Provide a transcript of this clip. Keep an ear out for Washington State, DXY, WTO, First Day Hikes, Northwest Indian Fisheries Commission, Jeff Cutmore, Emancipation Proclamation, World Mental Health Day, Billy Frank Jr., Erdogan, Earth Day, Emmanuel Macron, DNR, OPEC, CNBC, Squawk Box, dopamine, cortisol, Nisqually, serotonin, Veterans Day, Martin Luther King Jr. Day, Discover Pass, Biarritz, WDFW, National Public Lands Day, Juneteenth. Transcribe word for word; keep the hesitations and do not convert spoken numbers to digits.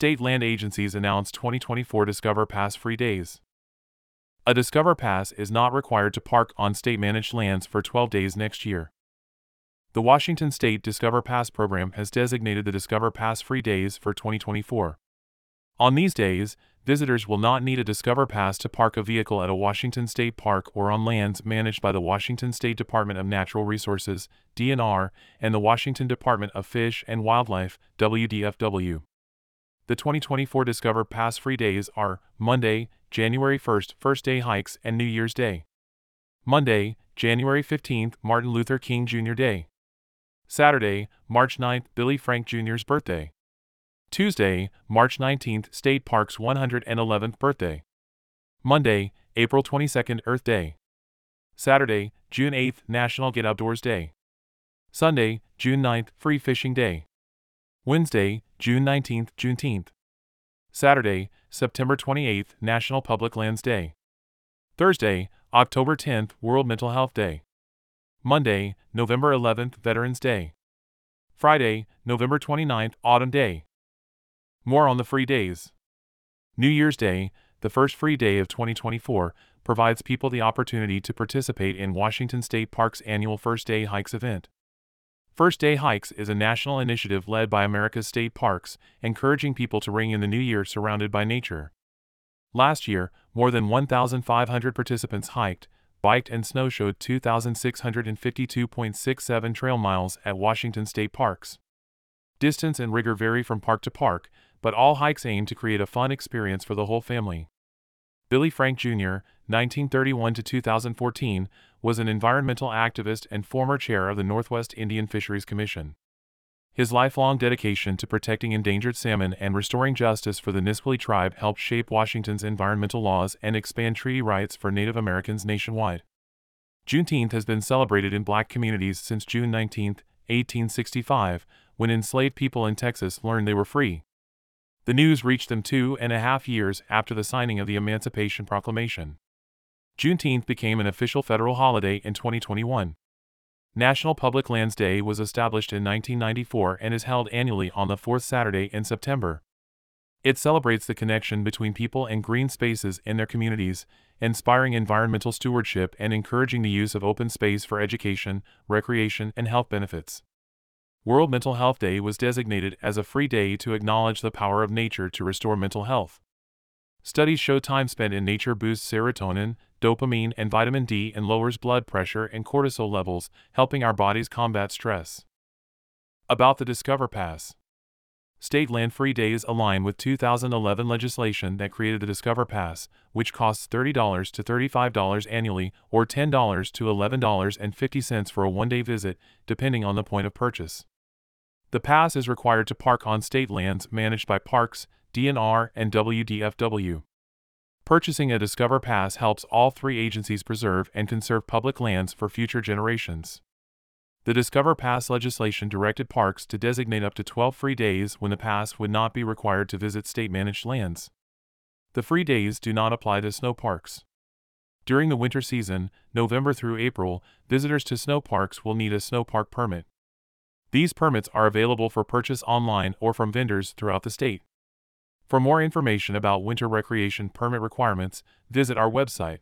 state land agencies announced twenty twenty-four Discover Pass free days. A Discover Pass is not required to park on state-managed lands for twelve days next year. The Washington State Discover Pass program has designated the Discover Pass free days for twenty twenty-four. On these days, visitors will not need a Discover Pass to park a vehicle at a Washington State park or on lands managed by the Washington State Department of Natural Resources, D N R, and the Washington Department of Fish and Wildlife, W D F W. The twenty twenty-four Discover Pass free days are Monday, January first, First Day Hikes and New Year's Day. Monday, January fifteenth, Martin Luther King Junior Day. Saturday, March ninth, Billy Frank Junior's birthday. Tuesday, March nineteenth, State Park's one hundred eleventh birthday. Monday, April twenty-second, Earth Day. Saturday, June eighth, National Get Outdoors Day. Sunday, June ninth, Free Fishing Day. Wednesday, June nineteenth, Juneteenth. Saturday, September twenty-eighth, National Public Lands Day. Thursday, October tenth, World Mental Health Day. Monday, November eleventh, Veterans Day. Friday, November twenty-ninth, Autumn Day. More on the free days. New Year's Day, the first free day of twenty twenty-four, provides people the opportunity to participate in Washington State Park's annual First Day Hikes event. First Day Hikes is a national initiative led by America's state parks, encouraging people to ring in the new year surrounded by nature. Last year, more than one thousand five hundred participants hiked, biked and snowshoed two thousand six hundred fifty-two point six seven trail miles at Washington State parks. Distance and rigor vary from park to park, but all hikes aim to create a fun experience for the whole family. Billy Frank Junior, nineteen thirty-one to two thousand fourteen, was an environmental activist and former chair of the Northwest Indian Fisheries Commission. His lifelong dedication to protecting endangered salmon and restoring justice for the Nisqually tribe helped shape Washington's environmental laws and expand treaty rights for Native Americans nationwide. Juneteenth has been celebrated in Black communities since June nineteenth, eighteen sixty-five, when enslaved people in Texas learned they were free. The news reached them two and a half years after the signing of the Emancipation Proclamation. Juneteenth became an official federal holiday in twenty twenty-one. National Public Lands Day was established in nineteen ninety-four and is held annually on the fourth Saturday in September. It celebrates the connection between people and green spaces in their communities, inspiring environmental stewardship and encouraging the use of open space for education, recreation, and health benefits. World Mental Health Day was designated as a free day to acknowledge the power of nature to restore mental health. Studies show time spent in nature boosts serotonin, dopamine, and vitamin D and lowers blood pressure and cortisol levels, helping our bodies combat stress. About the Discover Pass. State land free days align with two thousand eleven legislation that created the Discover Pass, which costs thirty dollars to thirty-five dollars annually or ten dollars to eleven dollars and fifty cents for a one-day visit, depending on the point of purchase. The pass is required to park on state lands managed by parks, D N R, and W D F W. Purchasing a Discover Pass helps all three agencies preserve and conserve public lands for future generations. The Discover Pass legislation directed parks to designate up to twelve free days when the pass would not be required to visit state-managed lands. The free days do not apply to snow parks. During the winter season, November through April, visitors to snow parks will need a snow park permit. These permits are available for purchase online or from vendors throughout the state. For more information about winter recreation permit requirements, visit our website.